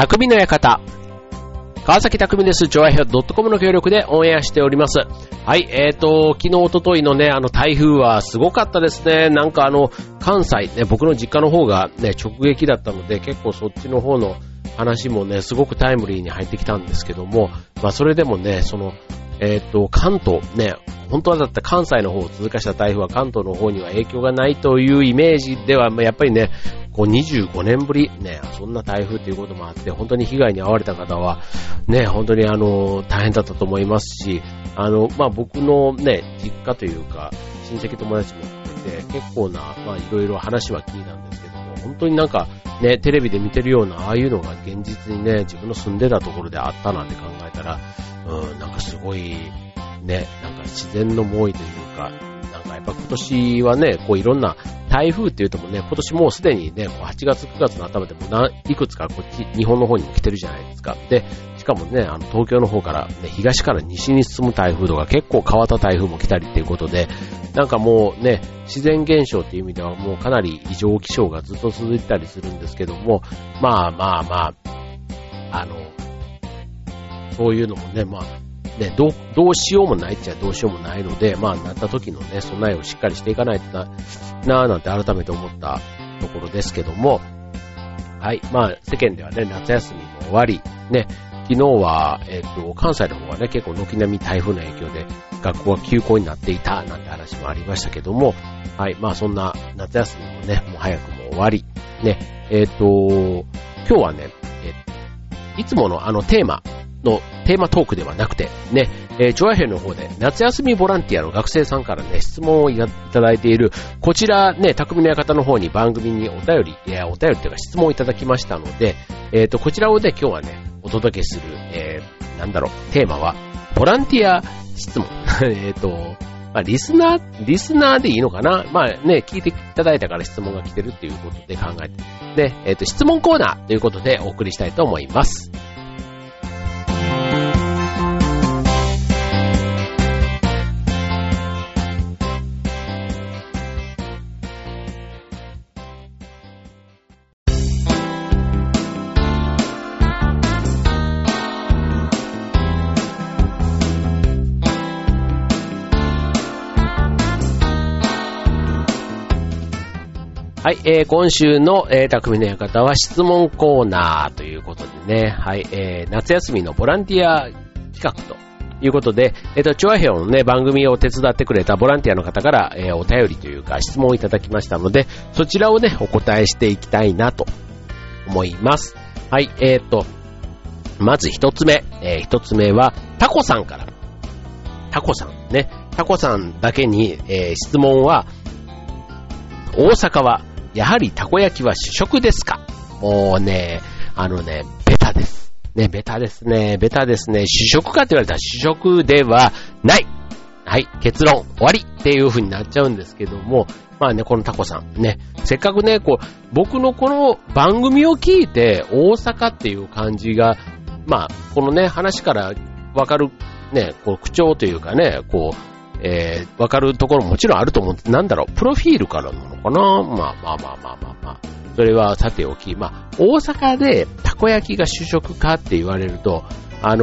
匠の館、川崎匠です。ちょあひょ.com の協力でオンエアしております。はい、昨日おとといのね、台風はすごかったですね。なんか関西、ね、僕の実家の方がね、直撃だったので、結構そっちの方の話もね、すごくタイムリーに入ってきたんですけども、まあそれでもね、関東ね、本当はだって関西の方を通過した台風は関東の方には影響がないというイメージでは、まあ、やっぱりね、こう25年ぶりね、そんな台風ということもあって、本当に被害に遭われた方はね、本当に大変だったと思いますし、まあ、僕のね、実家というか、親戚友達も含めて結構な、まあ、いろいろ話は聞いたんですけども、本当になんかね、テレビで見てるような、ああいうのが現実にね、自分の住んでたところであったなんて考えたら、なんかすごい、ね、なんか自然の猛威というか、なんかやっぱ今年はね、こういろんな台風っていうともね、今年もうすでにね、8月9月の頭でもいくつかこっち、日本の方にも来てるじゃないですか。で、しかもね、東京の方から、ね、東から西に進む台風とか結構変わった台風も来たりっていうことで、なんかもうね、自然現象っていう意味ではもうかなり異常気象がずっと続いたりするんですけども、そういうのもね、まあ、ね、どうしようもないっちゃどうしようもないので、まあ、なった時のね、備えをしっかりしていかないとなぁなんて改めて思ったところですけども、はい、まあ、世間ではね、夏休みも終わり、ね、昨日は、関西の方はね、結構軒並み台風の影響で学校が休校になっていたなんて話もありましたけども、はい、まあ、そんな夏休みもね、もう早くも終わり、ね、今日はね、いつものテーマトークではなくてね、ちょあひょの方で夏休みボランティアの学生さんからね、質問をいただいているこちらね、匠の館の方に番組にお便りというか質問をいただきましたので、こちらをね、今日はね、お届けする、テーマはボランティア質問まあ、リスナーでいいのかな、まあね、聞いていただいたから質問が来てるっていうことで考えて、で、質問コーナーということでお送りしたいと思います。はい、今週の、匠の館は質問コーナーということでね、はい、夏休みのボランティア企画ということで、ちょあひょのね、番組を手伝ってくれたボランティアの方から、お便りというか質問をいただきましたので、そちらをね、お答えしていきたいなと思います。はい、まず一つ目は、タコさんだけに、質問は、大阪は、やはりたこ焼きは主食ですか？もうね、ベタです。ね、ベタですね。主食かって言われたら主食ではない。はい、結論、終わりっていう風になっちゃうんですけども、まあね、このタコさんね、せっかくね、こう、僕のこの番組を聞いて、大阪っていう感じが、まあ、このね、話からわかる、ね、こう、口調というかね、こう、わかるところももちろんあると思うんです。なんだろう、プロフィールからなのかな。まあ。それはさておき、まあ、大阪でたこ焼きが主食かって言われると、まあ、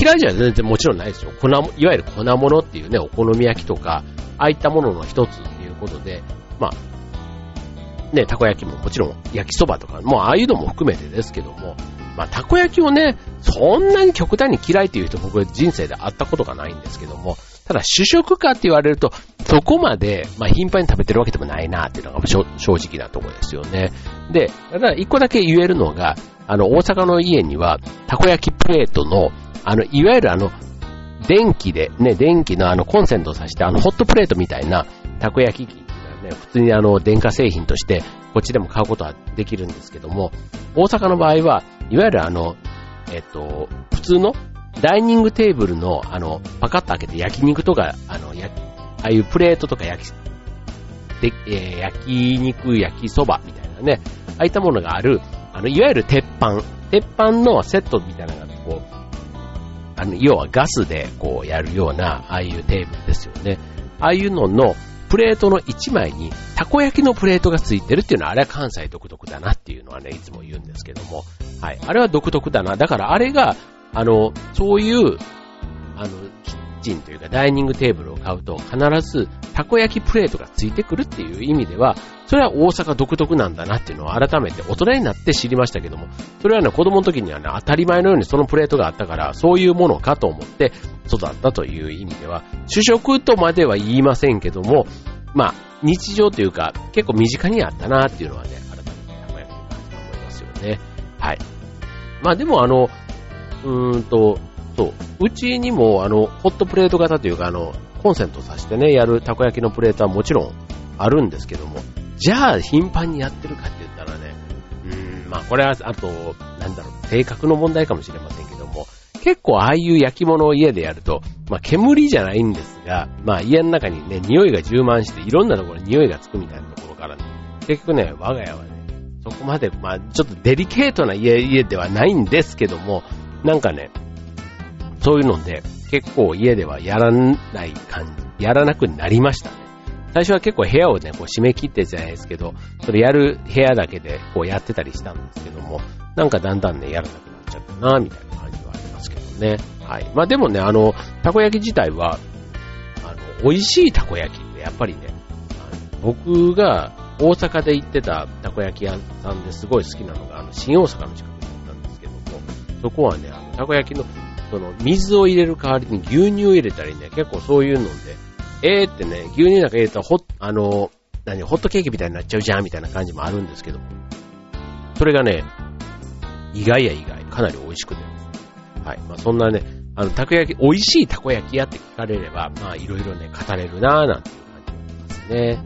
嫌いじゃ全然もちろんないですよ。いわゆる粉物っていうね、お好み焼きとか、ああいったものの一つっていうことで、まあ、ね、たこ焼きももちろん焼きそばとか、もうああいうのも含めてですけども、まあ、たこ焼きをね、そんなに極端に嫌いっていう人、僕人生で会ったことがないんですけども、ただ主食かって言われると、そこまで、まあ、頻繁に食べてるわけでもないなっていうのが正直なところですよね。で、ただ一個だけ言えるのが、大阪の家には、たこ焼きプレートの、いわゆる電気で、ね、電気のコンセントを挿して、ホットプレートみたいなたこ焼き器っていうのはね、普通に電化製品として、こっちでも買うことはできるんですけども、大阪の場合は、いわゆる普通のダイニングテーブルのパカッと開けて焼肉とか、ああいうプレートとか焼肉、焼きそばみたいなね、ああいったものがある、いわゆる鉄板のセットみたいなのが、こう、要はガスでこうやるような、ああいうテーブルですよね。ああいうののプレートの1枚にたここ焼きのプレートがついてるっていうのは、あれは関西独特だなっていうのはね、いつも言うんですけども、はい、あれは独特だな。だからあれが、そういう、キッチンというかダイニングテーブルを買うと必ずたこ焼きプレートがついてくるっていう意味では、それは大阪独特なんだなっていうのを改めて大人になって知りましたけども、それはね、子供の時にはね、当たり前のようにそのプレートがあったから、そういうものかと思って育ったという意味では、主食とまでは言いませんけども、まあ日常というか結構身近にあったなっていうのはね、改めてたこ焼きかなと思いますよね。はい。まあでもそう、うちにもホットプレート型というか、コンセントさしてね、やるたこ焼きのプレートはもちろんあるんですけども、じゃあ頻繁にやってるかって言ったらね、まあこれはあと、なんだろう、性格の問題かもしれませんけども、結構ああいう焼き物を家でやると、まあ煙じゃないんですが、まあ家の中にね、匂いが充満して、いろんなところに匂いがつくみたいなところからね、結局ね、我が家はね、そこまで、まあちょっとデリケートな家ではないんですけども、なんかね、そういうので結構家ではやらなくなりましたね。最初は結構部屋をね、こう締め切ってじゃないですけど、それやる部屋だけでこうやってたりしたんですけども、なんかだんだんね、やらなくなっちゃったなみたいな感じはありますけどね。はい。まあでもね、たこ焼き自体は、美味しいたこ焼きってやっぱりね、僕が大阪で行ってたたこ焼き屋さんですごい好きなのが、新大阪の近くにあったんですけども、そこはね、たこ焼きのその水を入れる代わりに牛乳を入れたりね、結構そういうので、ってね、牛乳なんか入れたらホットケーキみたいになっちゃうじゃんみたいな感じもあるんですけど、それがね、意外、かなり美味しくて、はい、まあそんなね、たこ焼き、美味しいたこ焼き屋って聞かれれば、まあいろいろね、語れるなぁなんていう感じがしますね。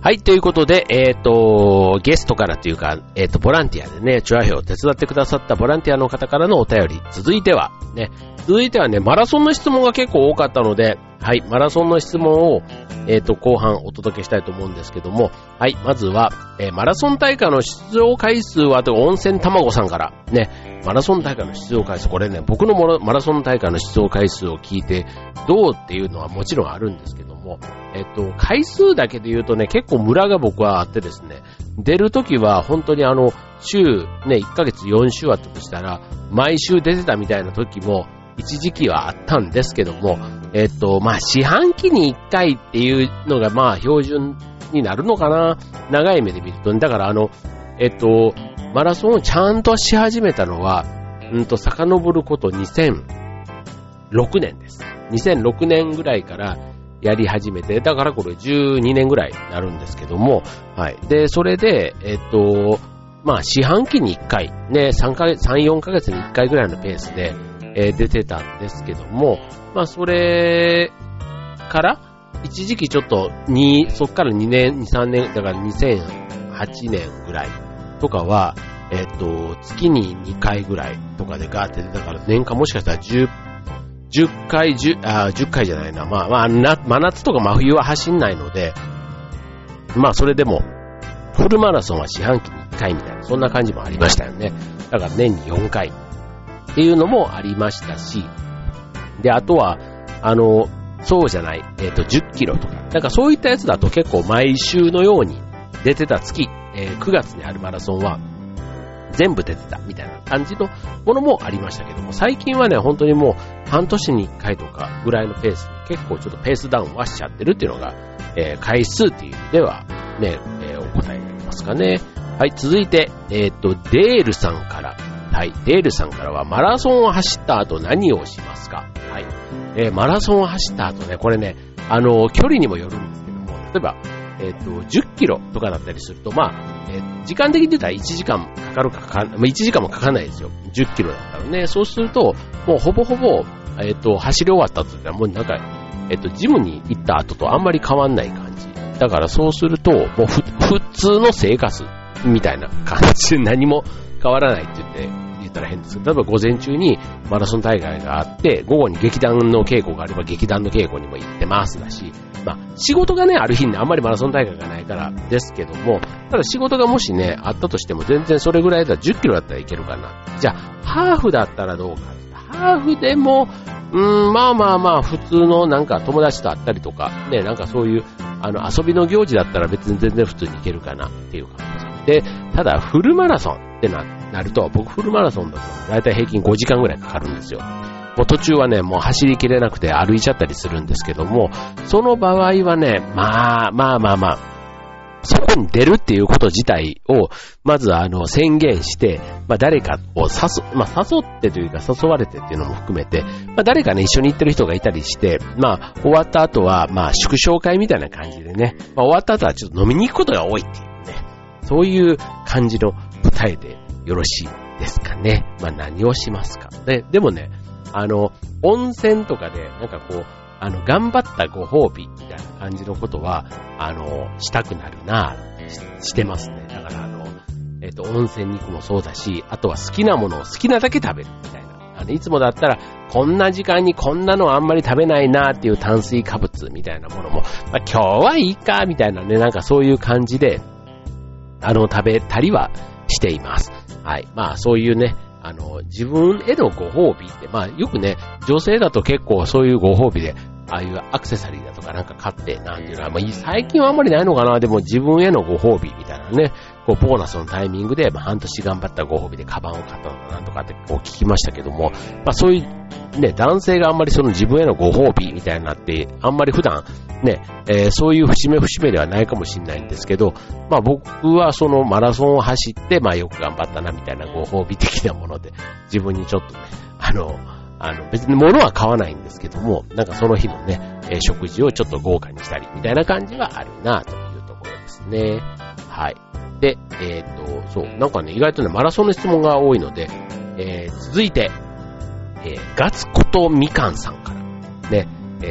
はい、ということで、ゲストからというか、ボランティアでね、チュアヘを手伝ってくださったボランティアの方からのお便り、続いてはね、マラソンの質問が結構多かったので、はい、マラソンの質問を、後半お届けしたいと思うんですけども、はい、まずは、マラソン大会の出場回数は、温泉卵さんから、ね、マラソン大会の出場回数、これね、僕のマラソン大会の出場回数を聞いて、どうっていうのはもちろんあるんですけども、回数だけで言うとね、結構ムラが僕はあってですね、出るときは本当に週、ね、1ヶ月4週あったとしたら、毎週出てたみたいな時も、一時期はあったんですけども、まあ、四半期に1回っていうのが、まあ、標準になるのかな。長い目で見ると、だからマラソンをちゃんとし始めたのは、遡ること2006年です。2006年ぐらいから、やり始めて、だからこれ12年ぐらいになるんですけども、はい。で、それで、まあ、四半期に1回、ね、3、4ヶ月に1回ぐらいのペースで、出てたんですけども、まあ、それから、一時期ちょっと、そっから2、3年、だから2008年ぐらいとかは、月に2回ぐらいとかでガーって出たから、年間もしかしたら10回じゃないな。まあまあ、真夏とか真冬は走んないので、まあそれでも、フルマラソンは四半期に1回みたいな、そんな感じもありましたよね。だから年に4回っていうのもありましたし、で、あとは、そうじゃない、10キロとか、なんかそういったやつだと結構毎週のように出てた月、9月にあるマラソンは、全部出てたみたいな感じのものもありましたけども、最近はね、本当にもう半年に1回とかぐらいのペースに結構ちょっとペースダウンはしちゃってるっていうのが、回数っていう意味ではね、お答えになりますかね。はい、続いて、デールさんから。はい、デールさんからは、マラソンを走った後何をしますか？はい、マラソンを走った後ね、これね、距離にもよるんですけども、例えば、10キロとかだったりすると、まあ、時間的に言ったら1時間かかるかかかん、1時間もかかんないですよ。10キロだったらね。そうすると、もうほぼ、走り終わった後ってもうなんか、ジムに行った後とあんまり変わんない感じ。だからそうすると、もう普通の生活みたいな感じで何も変わらないって言ったら変ですけど、例えば午前中にマラソン大会があって午後に劇団の稽古があれば劇団の稽古にも行ってますだし、まあ、仕事がねある日に、ね、あんまりマラソン大会がないからですけども、ただ仕事がもしねあったとしても全然それぐらいだったら10キロだったらいけるかな、じゃあハーフだったらどうか、ハーフでもまあ普通のなんか友達と会ったりとかね、なんかそういう遊びの行事だったら別に全然普通に行けるかなっていう感じで、ただフルマラソンってなると、僕フルマラソンだとだいたい平均5時間ぐらいかかるんですよ。もう途中はねもう走りきれなくて歩いちゃったりするんですけども、その場合はねまあそこに出るっていうこと自体をまず宣言して、まあ、誰かを誘ってというか誘われてっていうのも含めて、まあ、誰かね一緒に行ってる人がいたりして、まあ、終わった後はまあ祝勝会みたいな感じでね、まあ、終わった後はちょっと飲みに行くことが多いっていうね、そういう感じの答えでよろしいですかね。まあ何をしますかね。でもね温泉とかでなんかこう頑張ったご褒美みたいな感じのことはしたくなるなぁ、してますね。だから温泉に行くもそうだし、あとは好きなものを好きなだけ食べるみたいな、いつもだったらこんな時間にこんなのあんまり食べないなっていう炭水化物みたいなものも、まあ、今日はいいかみたいなね、なんかそういう感じで食べたりはしています。はい、まあそういうね自分へのご褒美って、まあよくね、女性だと結構そういうご褒美で、ああいうアクセサリーだとかなんか買ってなんていうのは、まあ最近はあんまりないのかな、でも自分へのご褒美みたいなね、こうボーナスのタイミングで、まあ半年頑張ったご褒美でカバンを買ったのかなんとかってこう聞きましたけども、まあそういうね、男性があんまりその自分へのご褒美みたいになって、あんまり普段ね、そういう節目節目ではないかもしれないんですけど、まあ僕はそのマラソンを走って、まあよく頑張ったなみたいなご褒美的なもので、自分にちょっとね、別に物は買わないんですけども、なんかその日のね、食事をちょっと豪華にしたり、みたいな感じはあるなというところですね。はい。で、そう、なんかね、意外とね、マラソンの質問が多いので、続いて、ガツことみかんさんから、ね、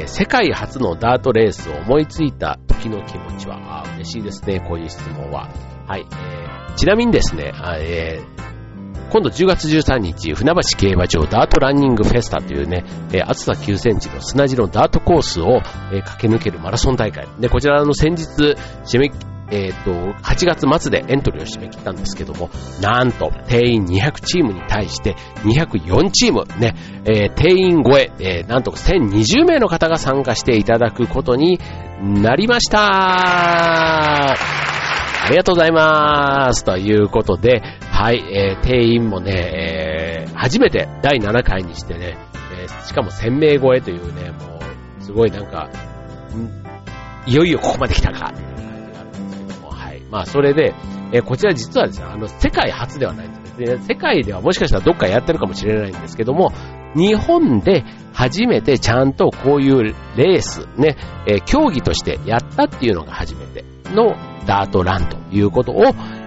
世界初のダートレースを思いついた時の気持ちは、あ、嬉しいですね、こういう質問は。はい。ちなみにですね、今度10月13日、船橋競馬場ダートランニングフェスタというね、厚さ9センチの砂地のダートコースを、駆け抜けるマラソン大会。で、こちら先日、8月末でエントリーを締め切ったんですけども、なんと、定員200チームに対して204チーム、ね、定員超え、なんと1020名の方が参加していただくことになりました。ありがとうございます。ということで、はい、定員もね、初めて第7回にしてね、しかも1000名超えというね、もう、すごいなんか、いよいよここまで来たか、っていう感じがあるんですけども、はい。まあ、それで、こちら実はですね、世界初ではないんですね。世界ではもしかしたらどっかやってるかもしれないんですけども、日本で初めてちゃんとこういうレース、ね、競技としてやったっていうのが初めての、ダートランということを、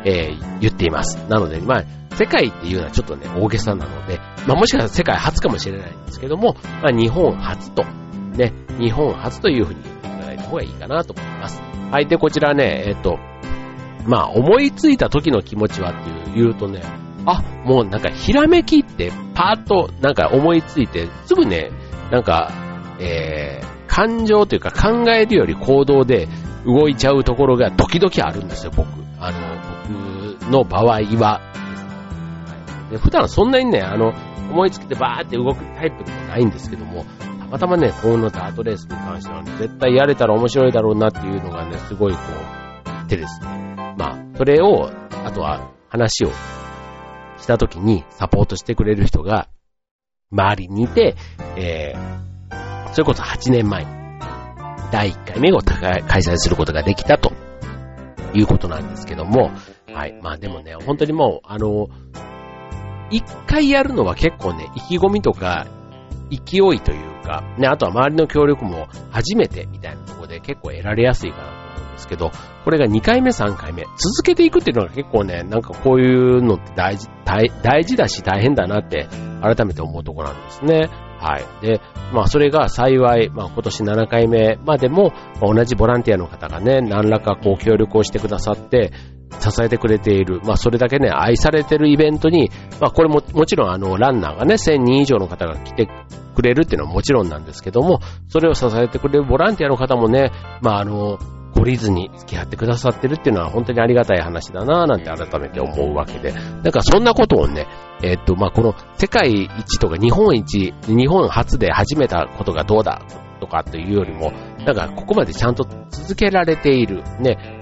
言っています。なので、まあ、世界っていうのはちょっとね、大げさなので、まあもしかしたら世界初かもしれないんですけども、まあ日本初と、ね、日本初というふうに言っていただいた方がいいかなと思います。はい、で、こちらね、まあ思いついた時の気持ちはって言うとね、あ、もうなんかひらめきってパーッとなんか思いついて、すぐね、なんか、感情というか考えるより行動で、動いちゃうところが時々あるんですよ、僕。僕の場合は。で普段そんなにね、思いつきでバーって動くタイプでもないんですけども、たまたまね、このダートレースに関しては、ね、絶対やれたら面白いだろうなっていうのがね、すごいこう、ってですね。まあ、それを、あとは話をしたときにサポートしてくれる人が周りにいて、それこそ8年前に、第1回目を開催することができたということなんですけども、はい。まあでもね、本当にもう、1回やるのは結構ね、意気込みとか、勢いというか、ね、あとは周りの協力も初めてみたいなところで結構得られやすいかなと思うんですけど、これが2回目、3回目、続けていくっていうのが結構ね、なんかこういうのって大事だし大変だなって改めて思うところなんですね。はい。で、まあそれが幸い、まあ今年7回目までも同じボランティアの方がね、何らかこう協力をしてくださって、支えてくれている、まあ、それだけね愛されているイベントに、まあ、これももちろんランナーがね1000人以上の方が来てくれるっていうのはもちろんなんですけども、それを支えてくれるボランティアの方もね、まあ、懲りずに付き合ってくださってるっていうのは本当にありがたい話だなぁなんて改めて思うわけで、なんかそんなことをね、まあ、この世界一とか日本初で始めたことがどうだとかというよりも、なんかここまでちゃんと続けられているね、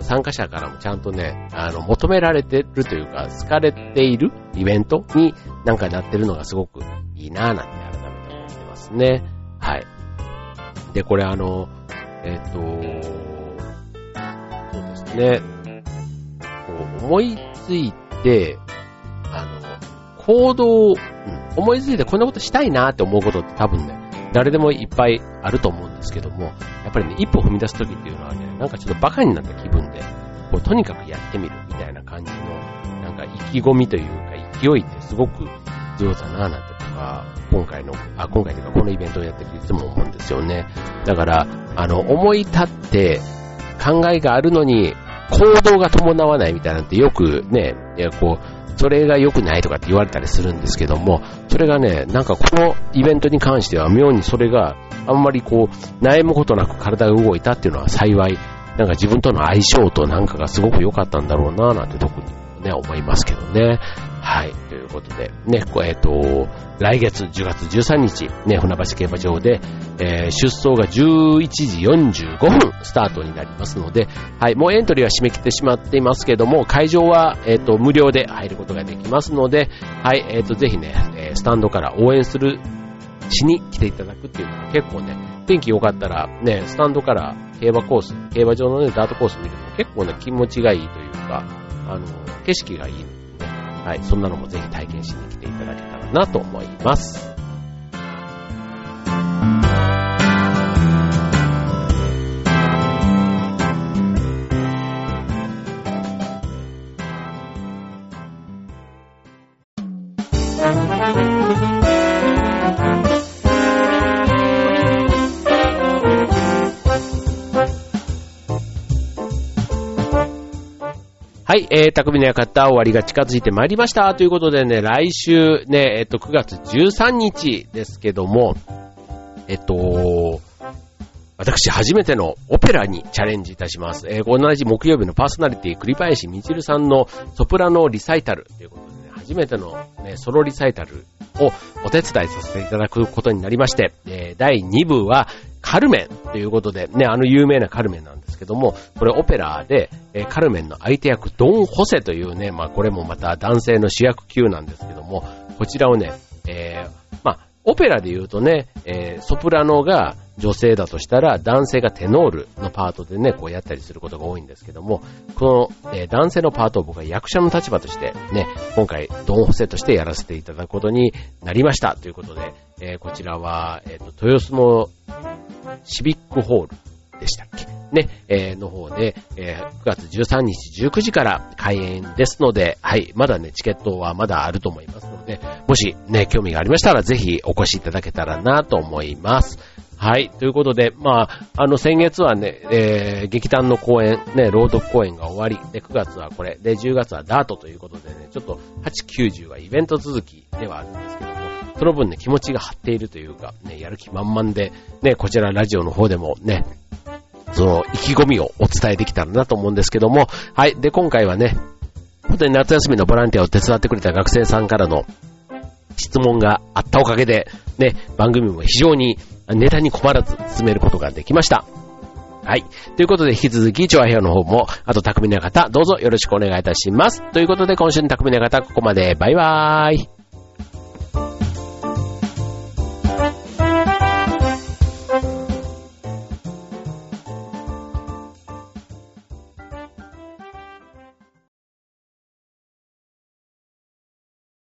参加者からもちゃんとね、求められてるというか好かれているイベントになんかなってるのがすごくいいなぁなんて改めて思ってますね。はい。で、これそうですね。こう思いついて、行動を、思いついてこんなことしたいなって思うことって多分ね、誰でもいっぱいあると思うんですけども、やっぱりね、一歩踏み出すときっていうのはね、なんかちょっとバカになった気分で、こうとにかくやってみるみたいな感じの、なんか意気込みというか勢いってすごく上手だなぁなんて。今回というかこのイベントをやってていつも思うんですよね。だから思い立って考えがあるのに行動が伴わないみたいなんてよくね、こうそれが良くないとかって言われたりするんですけども、それがねなんかこのイベントに関しては妙にそれがあんまりこう悩むことなく体が動いたっていうのは幸い、なんか自分との相性となんかがすごく良かったんだろうななんて特にね、思いますけどね。はい。ということで、ね、来月10月13日、ね、船橋競馬場で、出走が11時45分スタートになりますので、はい、もうエントリーは締め切ってしまっていますけども、会場は、無料で入ることができますので、はい、ぜひね、スタンドから応援しに来ていただくっていうのが結構ね、天気良かったら、ね、スタンドから競馬場のね、ダートコース見ると結構ね、気持ちがいいというか、景色がいいので、はい、そんなのもぜひ体験しに来ていただけたらなと思います。はい、匠の館終わりが近づいてまいりましたということでね、来週ね、9月13日ですけども、私初めてのオペラにチャレンジいたします。同じ木曜日のパーソナリティ栗林みちるさんのソプラノリサイタルということでね、初めてのねソロリサイタルをお手伝いさせていただくことになりまして、第2部はカルメンということでね、有名なカルメンなんですけども、これオペラで、カルメンの相手役ドン・ホセというね、まあこれもまた男性の主役級なんですけども、こちらをね、まあオペラで言うとね、ソプラノが女性だとしたら男性がテノールのパートでねこうやったりすることが多いんですけども、この、男性のパートを僕は役者の立場としてね今回ドン・ホセとしてやらせていただくことになりましたということで、こちらは、豊洲のシビックホールでしたっけね、の方で、9月13日19時から開演ですので、はい、まだね、チケットはまだあると思いますので、もしね、興味がありましたら、ぜひお越しいただけたらなと思います。はい、ということで、まあ、先月はね、劇団の公演、ね、朗読公演が終わり、で、9月はこれ、で、10月はダートということでね、ちょっと、8、90はイベント続きではあるんですけども、その分ね、気持ちが張っているというか、ね、やる気満々で、ね、こちらラジオの方でもね、その意気込みをお伝えできたらなと思うんですけども、はい。で、今回はね、本当に夏休みのボランティアを手伝ってくれた学生さんからの質問があったおかげで、ね、番組も非常にネタに困らず進めることができました。はい。ということで、引き続き、調和部屋の方も、あと匠の館、どうぞよろしくお願いいたします。ということで、今週の匠の館、ここまで。バイバーイ。